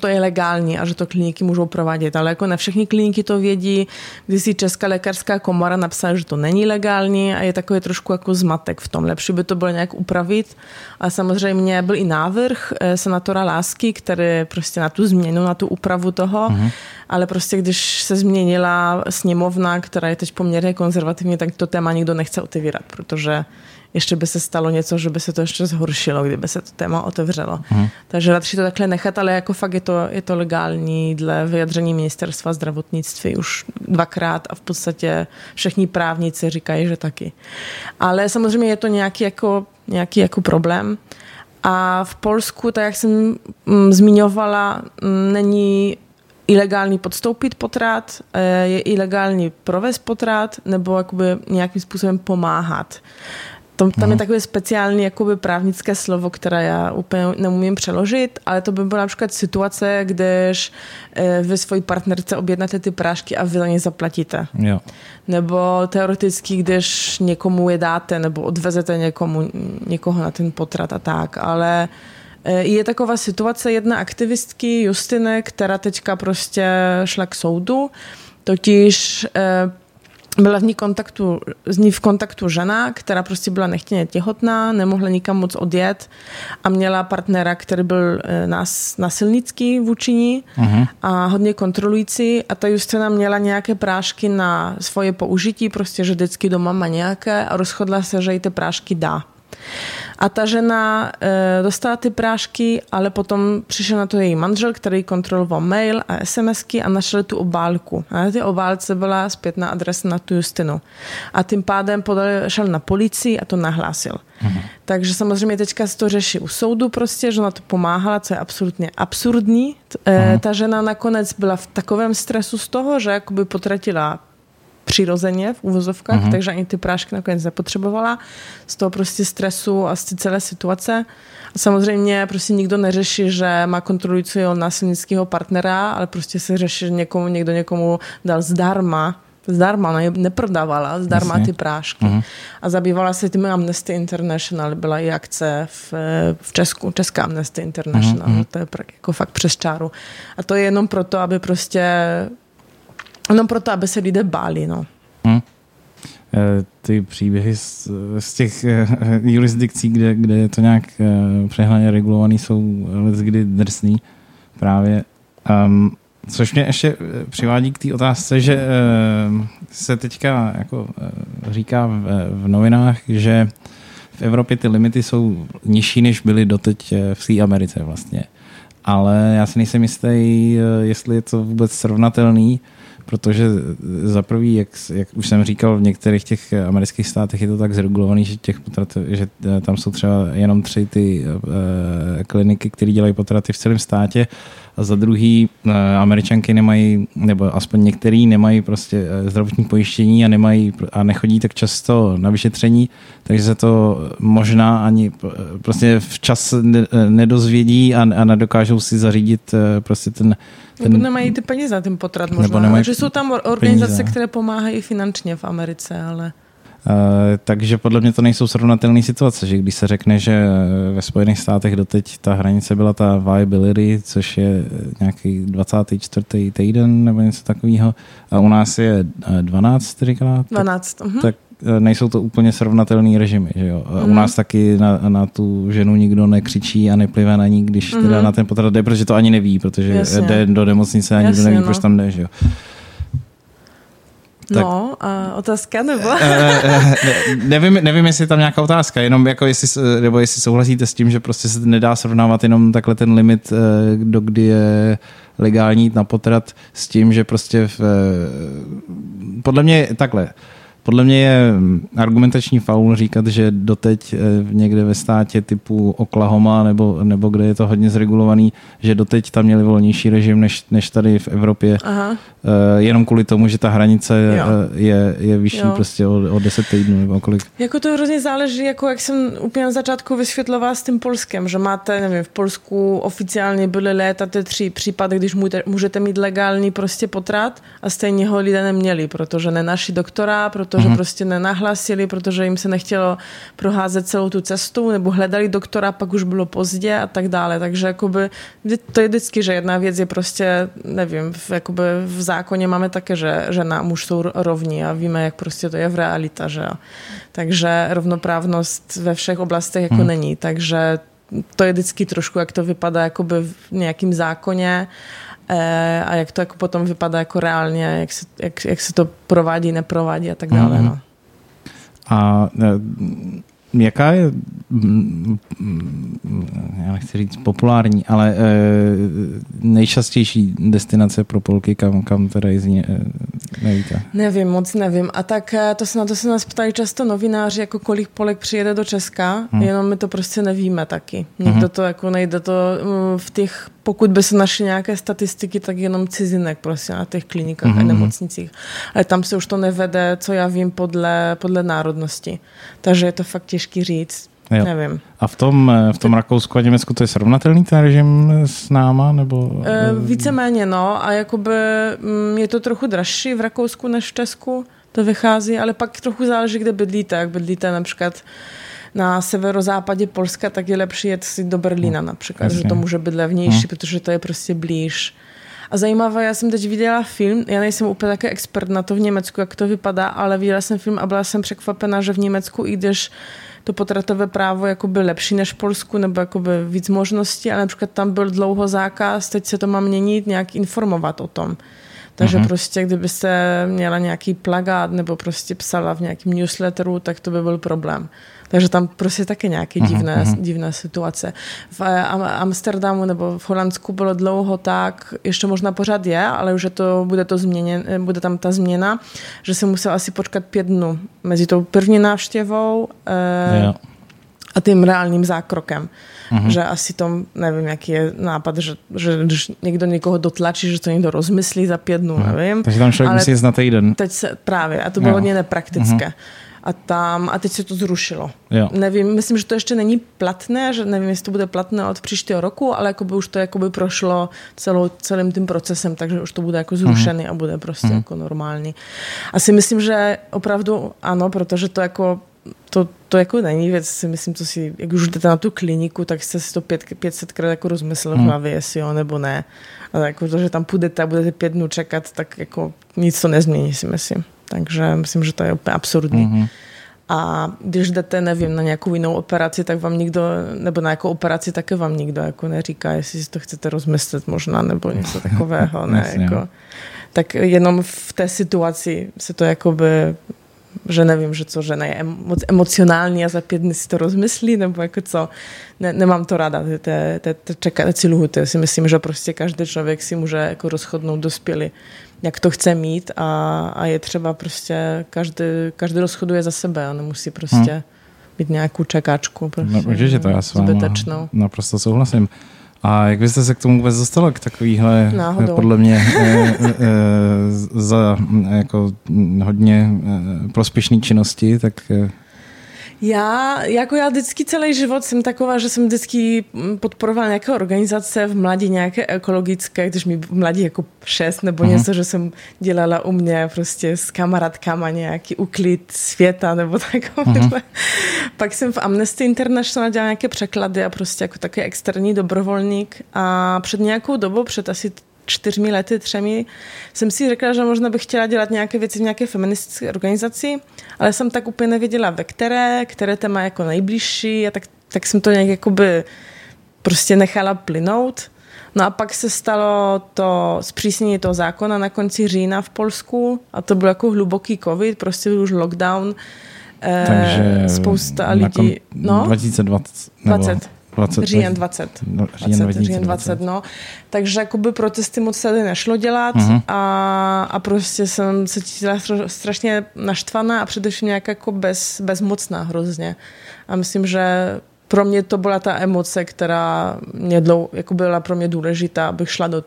to je legální a že to kliniky můžou provádět. Ale jako ne všechny kliniky to vědí, když si Česká lékařská komora napsala, že to není legální a je takový trošku jako zmatek v tom. Lepší by to bylo nějak upravit. A samozřejmě byl i návrh senátora Lásky, který prostě na tu změnu, na tu úpravu toho, ale prostě když se změnila sněmovna, která je teď poměrně konzervativní, tak to téma nikdo nechce otevírat, protože ještě by se stalo něco, že by se to ještě zhoršilo, kdyby se to téma otevřelo. Takže radši to takhle nechat, ale jako fakt je to legální dle vyjadření ministerstva zdravotnictví už 2krát a v podstatě všichni právníci říkají, že taky. Ale samozřejmě je to nějaký jako problém. A v Polsku, tak jak jsem zmiňovala, není ilegální podstoupit potrat, je ilegální provést potrat nebo jakoby nějakým způsobem pomáhat. Tam je takové speciální jakoby právnické slovo, které já úplně neumím přeložit, ale to by byla například situace, když vy svojí partnerce objednáte ty prášky a vy za ně zaplatíte. Jo. Nebo teoreticky, když někomu je dáte nebo odvezete někoho na ten potrat a tak, ale je taková situace jedné aktivistky Justyny, která teďka prostě šla k soudu, totiž byla v ní v kontaktu žena, která prostě byla nechtěně těhotná, nemohla nikam moc odjet a měla partnera, který byl násilnický vůči ní a hodně kontrolující a ta Justyna měla nějaké prášky na svoje použití, prostě že vždycky doma má nějaké a rozhodla se, že jí ty prášky dá. A ta žena dostala ty prášky, ale potom přišel na to její manžel, který kontroloval mail a SMSky a našel tu obálku. A na té obálce byla zpětná adresa na tu Justynu. A tím pádem šel na policii a to nahlásil. Takže samozřejmě teďka se to řeší u soudu prostě, že ona to pomáhala, co je absolutně absurdní. Ta žena nakonec byla v takovém stresu z toho, že jakoby potratila přirozeně v uvozovkách, takže ani ty prášky nakonec nepotřebovala. Z toho prostě stresu a z celé situace. A samozřejmě prostě nikdo neřeší, že má kontrolujícího násilnického partnera, ale prostě se řeší, že někdo někomu dal zdarma zdarma, ona je neprodávala, zdarma ty prášky. Mm-hmm. A zabývala se tím Amnesty International, byla i akce v Česku, Česká Amnesty International, to je jako fakt přes čáru. A to je jenom proto, aby aby se lidé báli, no. Mm. Ty příběhy z těch jurisdikcí, kde je to nějak přehnaně regulovaný, jsou leckdy drsný právě. Což mě ještě přivádí k té otázce, že se teďka jako říká v novinách, že v Evropě ty limity jsou nižší, než byly doteď v té Americe vlastně. Ale já si nejsem jistý, jestli je to vůbec srovnatelný, protože za prvý, jak už jsem říkal, v některých těch amerických státech je to tak zregulovaný, že že tam jsou třeba jenom 3 ty kliniky, které dělají potraty v celém státě, a za druhý Američanky nemají, nebo aspoň některý nemají prostě zdravotní pojištění a nechodí tak často na vyšetření, takže se to možná ani prostě včas nedozvědí a nedokážou si zařídit prostě ten... Nebo nemají ty peníze na ten potrat možná, takže jsou tam organizace, které pomáhají finančně v Americe, ale... Takže podle mě to nejsou srovnatelné situace, že když se řekne, že ve Spojených státech doteď ta hranice byla ta viability, což je nějaký 24. týden nebo něco takového, a u nás je 12. Tak nejsou to úplně srovnatelné režimy, že jo? U nás taky na tu ženu nikdo nekřičí a neplive na ní, když teda na ten potrat jde, protože to ani neví, protože jasně. Jde do nemocnice a nikdo neví, proč tam jde, že jo? Tak. No, a otázka nebo? Nevím, jestli je tam nějaká otázka, jenom jako jestli souhlasíte s tím, že prostě se nedá srovnávat jenom takhle ten limit, dokdy je legální jít na potrat, s tím, že prostě podle mě takhle. Podle mě je argumentační faul říkat, že doteď někde ve státě typu Oklahoma nebo kde je to hodně zregulovaný, že doteď tam měli volnější režim než tady v Evropě. Aha. Jenom kvůli tomu, že ta hranice je vyšší prostě o 10 týdnů nebo kolik. Jako to hrozně záleží, jako jak jsem úplně na začátku vysvětlovala s tím Polskem, že máte, nevím, v Polsku oficiálně byly léta ty 3 případy, když můžete mít legální prostě potrat a stejně ho lidé neměli, protože nenašli doktora, protože prostě nenahlasili, protože jim se nechtělo proházet celou tu cestu, nebo hledali doktora, pak už bylo pozdě a tak dále. Takže jakoby, to je vždycky, že jedna věc je prostě, nevím, jakoby v zákoně máme také, že žena a muž jsou rovní a víme, jak prostě to je v realita, že jo. Takže rovnoprávnost ve všech oblastech jako není, takže to je vždycky trošku, jak to vypadá jakoby v nějakým zákoně a jak to jako potom vypadá jako reálně, jak se to provádí, neprovádí a tak dále. No. A jaká je, já nechci říct populární, ale nejčastější destinace pro Polky, kam teda jezdí, nevíte? Nevím. A tak to se nás ptají často novináři, jako kolik Polek přijede do Česka, jenom my to prostě nevíme taky. Nikdo to jako nejde to v těch, pokud by se našly nějaké statistiky, tak jenom cizinek prostě na těch klinikách a nemocnicích. Ale tam se už to nevede, co já vím, podle národnosti. Takže je to fakt těžký říct. Jo. Nevím. A v tom Rakousku a Německu to je srovnatelný ten režim s náma? Nebo... Víceméně, no. A jakoby je to trochu dražší v Rakousku než v Česku. To vychází, ale pak trochu záleží, kde bydlíte. Jak bydlíte například na severozápadě Polska, tak je lepší jet si do Berlína například, že to může být levnější, protože to je prostě blíž. A zajímavé, já jsem teď viděla film, já nejsem úplně taky expert na to v Německu, jak to vypadá, ale viděla jsem film a byla jsem překvapená, že v Německu jdeš to potratové právo jakoby lepší než v Polsku, nebo jakoby víc možností, ale například tam byl dlouho zákaz, teď se to má měnit, nějak informovat o tom. Takže prostě, kdybyste měla nějaký plagát nebo prostě psala v nějakém newsletteru, tak to by byl problém. Takže tam prostě taky nějaké divné situace. V Amsterdamu nebo v Holandsku bylo dlouho tak, ještě možná pořád je, ale už bude tam ta změna, že jsem musel asi počkat 5 dnů mezi tou první návštěvou a tím reálným zákrokem. Že asi to, nevím, jaký je nápad, že když někdo někoho dotlačí, že to někdo rozmyslí za 5 dnů, nevím. Takže tam člověk musí znát týden. Teď právě, a to bylo hodně nepraktické. a teď se to zrušilo. Jo. Nevím, myslím, že to ještě není platné, že nevím, jestli to bude platné od příštího roku, ale jakoby už to jakoby prošlo celým tím procesem, takže už to bude jako zrušený a bude prostě jako normální. A si myslím, že opravdu ano, protože to jako to jako není věc, si myslím, to si, jak už jdete na tu kliniku, tak jste si to 500krát jako rozmyslel v hlavě, jestli jo, nebo ne. Ale jako to, že tam půjdete a budete 5 dnů čekat, tak jako nic to nezmění, si myslím. Takže myslím, že to je úplně absurdní. Mm-hmm. A když jdete, nevím, na nějakou jinou operaci, tak vám nikdo, nebo na jakou operaci také vám nikdo jako neříká, jestli si to chcete rozmyslet možná, nebo něco takového. Ne, jako. Tak jenom v té situaci se to jakoby, že nevím, že co, že je moc emocionální a za 5 dní si to rozmyslí, nebo jako co. Ne, nemám to ráda, te čekací lhuty. Si myslím, že prostě každý člověk si může jako rozhodnout dospělý, jak to chce mít a je třeba prostě, každý rozhoduje za sebe a nemusí prostě mít nějakou čekáčku. Prostě, no určitě to já s vámi naprosto souhlasím. A jak byste se k tomu vůbec dostala k takovýhle, náhodou, podle mě za jako hodně prospěšný činnosti, tak... Já vždycky celý život jsem taková, že jsem vždycky podporovala nějaké organizace v mladí, nějaké ekologické, když mi v mladí jako 6 nebo něco, že jsem dělala u mě prostě s kamarádkama nějaký uklid světa nebo takové. Pak jsem v Amnesty International dělala nějaké překlady a prostě jako takový externí dobrovolník a před nějakou dobou, před asi 4 lety, 3, jsem si řekla, že možná bych chtěla dělat nějaké věci v nějaké feministické organizaci, ale jsem tak úplně nevěděla, ve které téma jako nejbližší a tak jsem to nějak jakoby prostě nechala plynout. No a pak se stalo to zpřísnění toho zákona na konci října v Polsku a to byl jako hluboký covid, prostě byl už lockdown. Takže spousta lidí... 2020. Nebo... 2020. No. Takže jakoby protesty moc tady nešlo dělat a prostě jsem se cítila strašně naštvaná a především nějak jako bezmocná hrozně. A myslím, že pro mě to byla ta emoce, která mě jako byla pro mě důležitá, abych šla do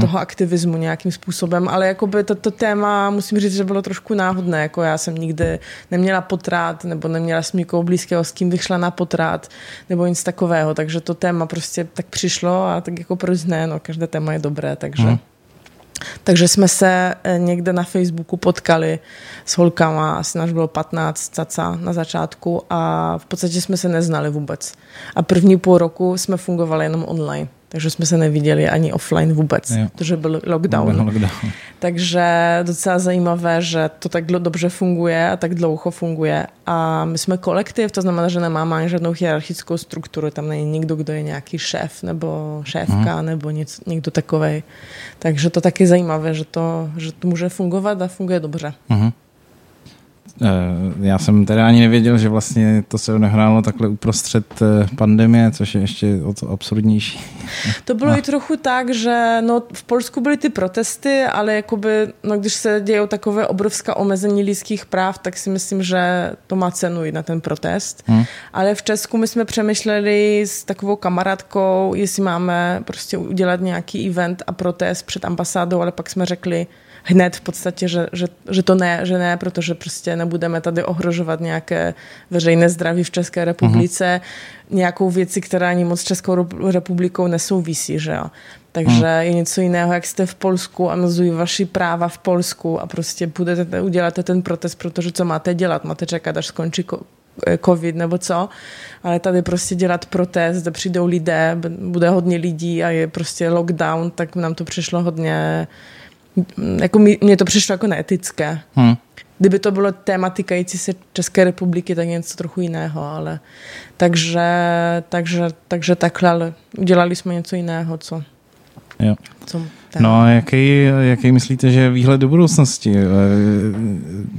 toho aktivismu nějakým způsobem, ale jakoby to téma, musím říct, že bylo trošku náhodné, jako já jsem nikdy neměla potrat, nebo neměla s nikoho blízkého, s kým bych šla na potrat, nebo nic takového, takže to téma prostě tak přišlo a tak jako proč ne, no každé téma je dobré, takže... Takže jsme se někde na Facebooku potkali s holkama, asi nás bylo 15 caca na začátku a v podstatě jsme se neznali vůbec. A první půl roku jsme fungovali jenom online, takže jsme se neviděli ani offline vůbec, protože byl lockdown. Takže docela zajímavé, že to tak dobře funguje a tak dlouho funguje. A my jsme kolektiv, to znamená, že nemáme ani žádnou hierarchickou strukturu, tam není nikdo, kdo je nějaký šéf nebo šéfka nebo někdo takovej. Takže to taky zajímavé, že to může fungovat a funguje dobře. Aha. Já jsem teda ani nevěděl, že vlastně to se odehrálo takhle uprostřed pandemie, což je ještě o to absurdnější. To bylo i trochu tak, že v Polsku byly ty protesty, ale jakoby, když se dějou takové obrovská omezení lidských práv, tak si myslím, že to má cenu i na ten protest. Ale v Česku my jsme přemýšleli s takovou kamarádkou, jestli máme prostě udělat nějaký event a protest před ambasádou, ale pak jsme řekli hned v podstatě, že to ne, že ne, protože prostě nebudeme tady ohrožovat nějaké veřejné zdraví v České republice, nějakou věci, která ani moc s Českou republikou nesouvisí, že jo. Takže je něco jiného, jak jste v Polsku a mezují vaši práva v Polsku a prostě budete udělat ten protest, protože co máte dělat? Máte čekat, až skončí covid nebo co, ale tady prostě dělat protest, přijdou lidé, bude hodně lidí a je prostě lockdown, tak nám to přišlo hodně... Jako mně to přišlo jako neetické. Kdyby to bylo téma týkající se České republiky, tak něco trochu jiného, ale takže takhle udělali jsme něco jiného, co... Jo. No a jaký myslíte, že je výhled do budoucnosti?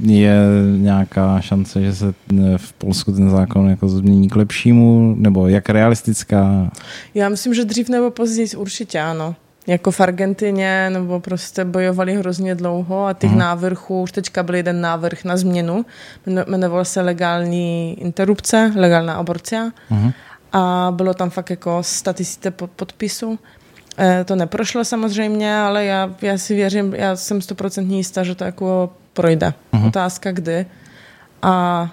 Je nějaká šance, že se v Polsku ten zákon jako změní k lepšímu? Nebo jak realistická? Já myslím, že dřív nebo později určitě ano. Jako v Argentině, nebo prostě bojovali hrozně dlouho a těch návrhů, už teďka byl jeden návrh na změnu, jmenoval se legální interrupce, legální aborcia a bylo tam fakt jako 100 000 podpisů To neprošlo samozřejmě, ale já si věřím, já jsem 100% jistá, že to jako projde. Uh-huh. Otázka kdy. A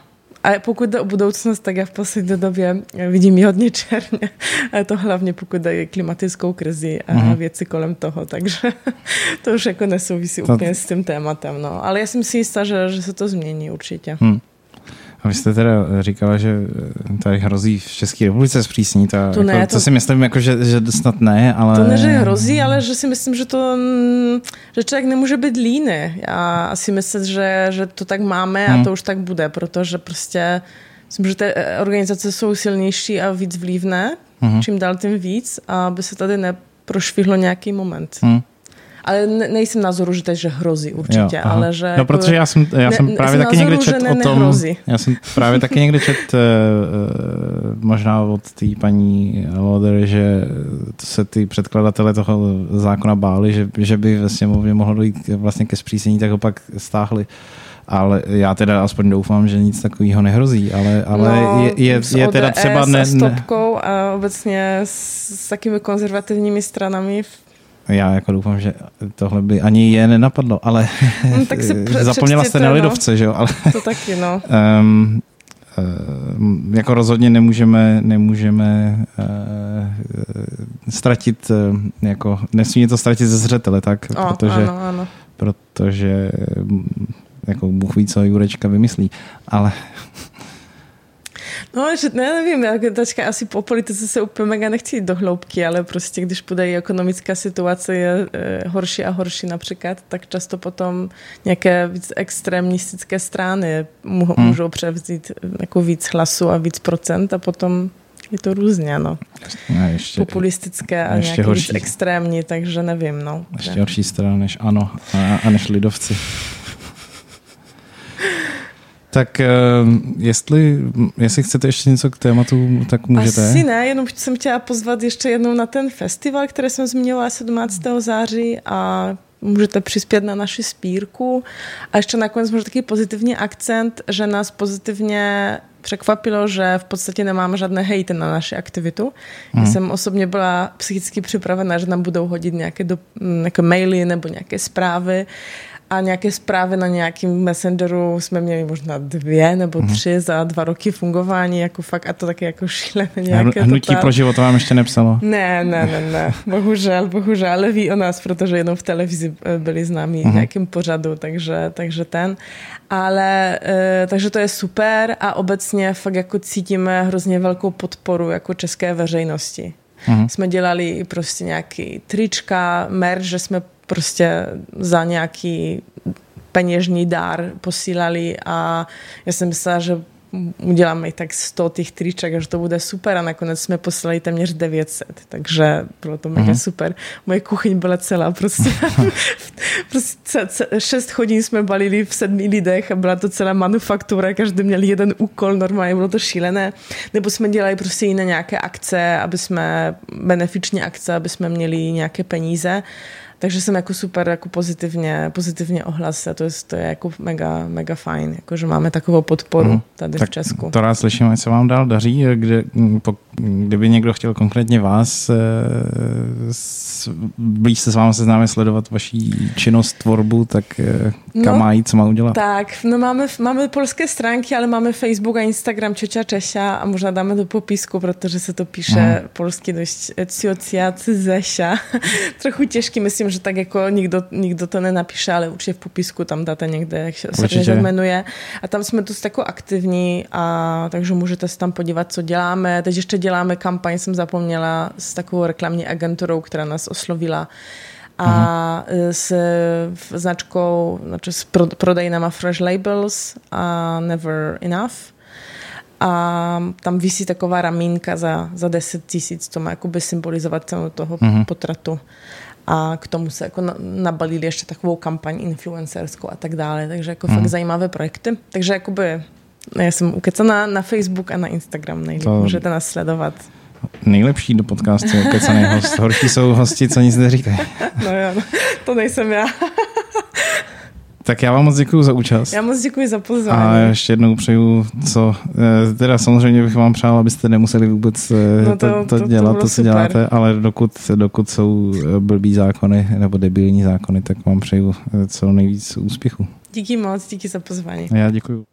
pokud jde o budoucnost, tak já v poslední době vidím ji hodně černě. A to hlavně pokud jde o klimatickou krizi a věci kolem toho. Takže to už jako nesouvisí úplně s tím tématem. No. Ale já jsem si jistá, že se to změní určitě. Hmm. A vy jste teda říkala, že tady hrozí v České republice zpřísní. To si myslím, jako, že snad ne, ale... To ne, že hrozí, ale že si myslím, že člověk nemůže být líný. Já si myslím, že to tak máme a to už tak bude, protože prostě myslím, že ty organizace jsou silnější a víc vlivné, čím dál tím víc, aby se tady neprošvihlo nějaký moment. Ale nejsem názoru, že hrozí určitě, jo, ale že... No, protože já jsem právě taky někde četl o tom... Já jsem právě taky někde četl možná od té paní Lauder, že se ty předkladatelé toho zákona báli, že by ve sněmovně mohlo dojít vlastně ke zpřísnění, tak ho pak stáhli. Ale já teda aspoň doufám, že nic takového nehrozí, ale no, je teda třeba... Ne, s ODS a stopkou a obecně s takými konzervativními stranami... Já jako doufám, že tohle by ani je nenapadlo, ale zapomněla jste na lidovce, no. Že jo? Ale, to taky, no. Jako rozhodně nemůžeme ztratit, jako nesmíme to ztratit ze zřetele, tak? Ano. Protože jako Bůh ví, co Jurečka vymyslí, ale... No, že nevím, teďka asi po politice se úplně mega nechci jít do hloubky, ale prostě když bude i ekonomická situace je horší a horší například, tak často potom nějaké víc extremistické strany můžou převzít jako víc hlasů a víc procent a potom je to různě, no. Ještě, populistické a nějaký víc extrémní, takže nevím, no. Ještě horší strana než ANO a než lidovci. Tak jestli chcete ještě něco k tématu, tak můžete. Asi ne, jenom jsem chtěla pozvat ještě jednou na ten festival, který jsem zmínila 17. září a můžete přispět na naši sbírku. A ještě nakonec možná takový pozitivní akcent, že nás pozitivně překvapilo, že v podstatě nemáme žádné hejty na naši aktivitu. Já jsem osobně byla psychicky připravena, že nám budou hodit nějaké, nějaké maily nebo nějaké zprávy. A nějaké zprávy na nějakým messengeru jsme měli možná 2 nebo 3 za 2 roky fungování, jako fakt, a to taky jako šílené nějaké. Hnutí pro život vám ještě nepsalo. Ne. Bohužel, ale ví o nás, protože jenom v televizi byli s námi v nějakém pořadu, takže ten. Ale takže to je super a obecně fakt jako cítíme hrozně velkou podporu jako české veřejnosti. Jsme dělali prostě nějaký trička, merch, že jsme prostě za nějaký peněžní dar posílali a já jsem myslela, že uděláme tak 100 těch triček, že to bude super a nakonec jsme poslali téměř 900, takže bylo to mega super. Moje kuchyň byla celá prostě. 6 hodin jsme balili v 7 lidech a byla to celá manufaktura, každý měl jeden úkol, normálně bylo to šílené. Nebo jsme dělali prostě jiné nějaké akce, benefiční akce, aby jsme měli nějaké peníze. Takže jsem jako super jako pozitivně ohlas a to je jako mega fajn, jako, že máme takovou podporu tady tak v Česku. To rád slyším, ať se vám dál daří. Kdyby někdo chtěl konkrétně vás blíž se s vámi seznámit, sledovat vaší činnost, tvorbu, tak kam má jít, co má udělat? Tak, no máme polské stránky, ale máme Facebook a Instagram Ciocia Czesia a možná dáme do popisku, protože se to píše polsky dość Ciocia Czesia. Trochu těžký, myslím, že tak jako nikdo to nenapíše, ale určitě v popisku tam dáte někde, jak se to jmenuje. A tam jsme dost jako aktivní, a takže můžete se tam podívat, co děláme. Teď ještě děláme kampaň, jsem zapomněla, s takovou reklamní agenturou, která nás oslovila a s značkou, s prodejnama Fresh Labels a Never Enough. A tam visí taková ramínka za 10 000, to má jakoby symbolizovat cenu toho potratu. A k tomu se jako nabalili ještě takovou kampaň influencerskou a tak dále. Takže jako fakt zajímavé projekty. Takže jakoby já jsem ukecaná na Facebook a na Instagram nejlíp. Můžete nás sledovat. Nejlepší do podcastu je ukecaný host. Horší jsou hosti, co nic neříkají. No jo, to nejsem já. Tak já vám moc děkuju za účast. Já moc děkuji za pozvání. A ještě jednou přeju, teda samozřejmě bych vám přál, abyste nemuseli vůbec dělat, to co děláte, ale dokud jsou blbý zákony nebo debilní zákony, tak vám přeju co nejvíc úspěchu. Díky moc, díky za pozvání. Já děkuju.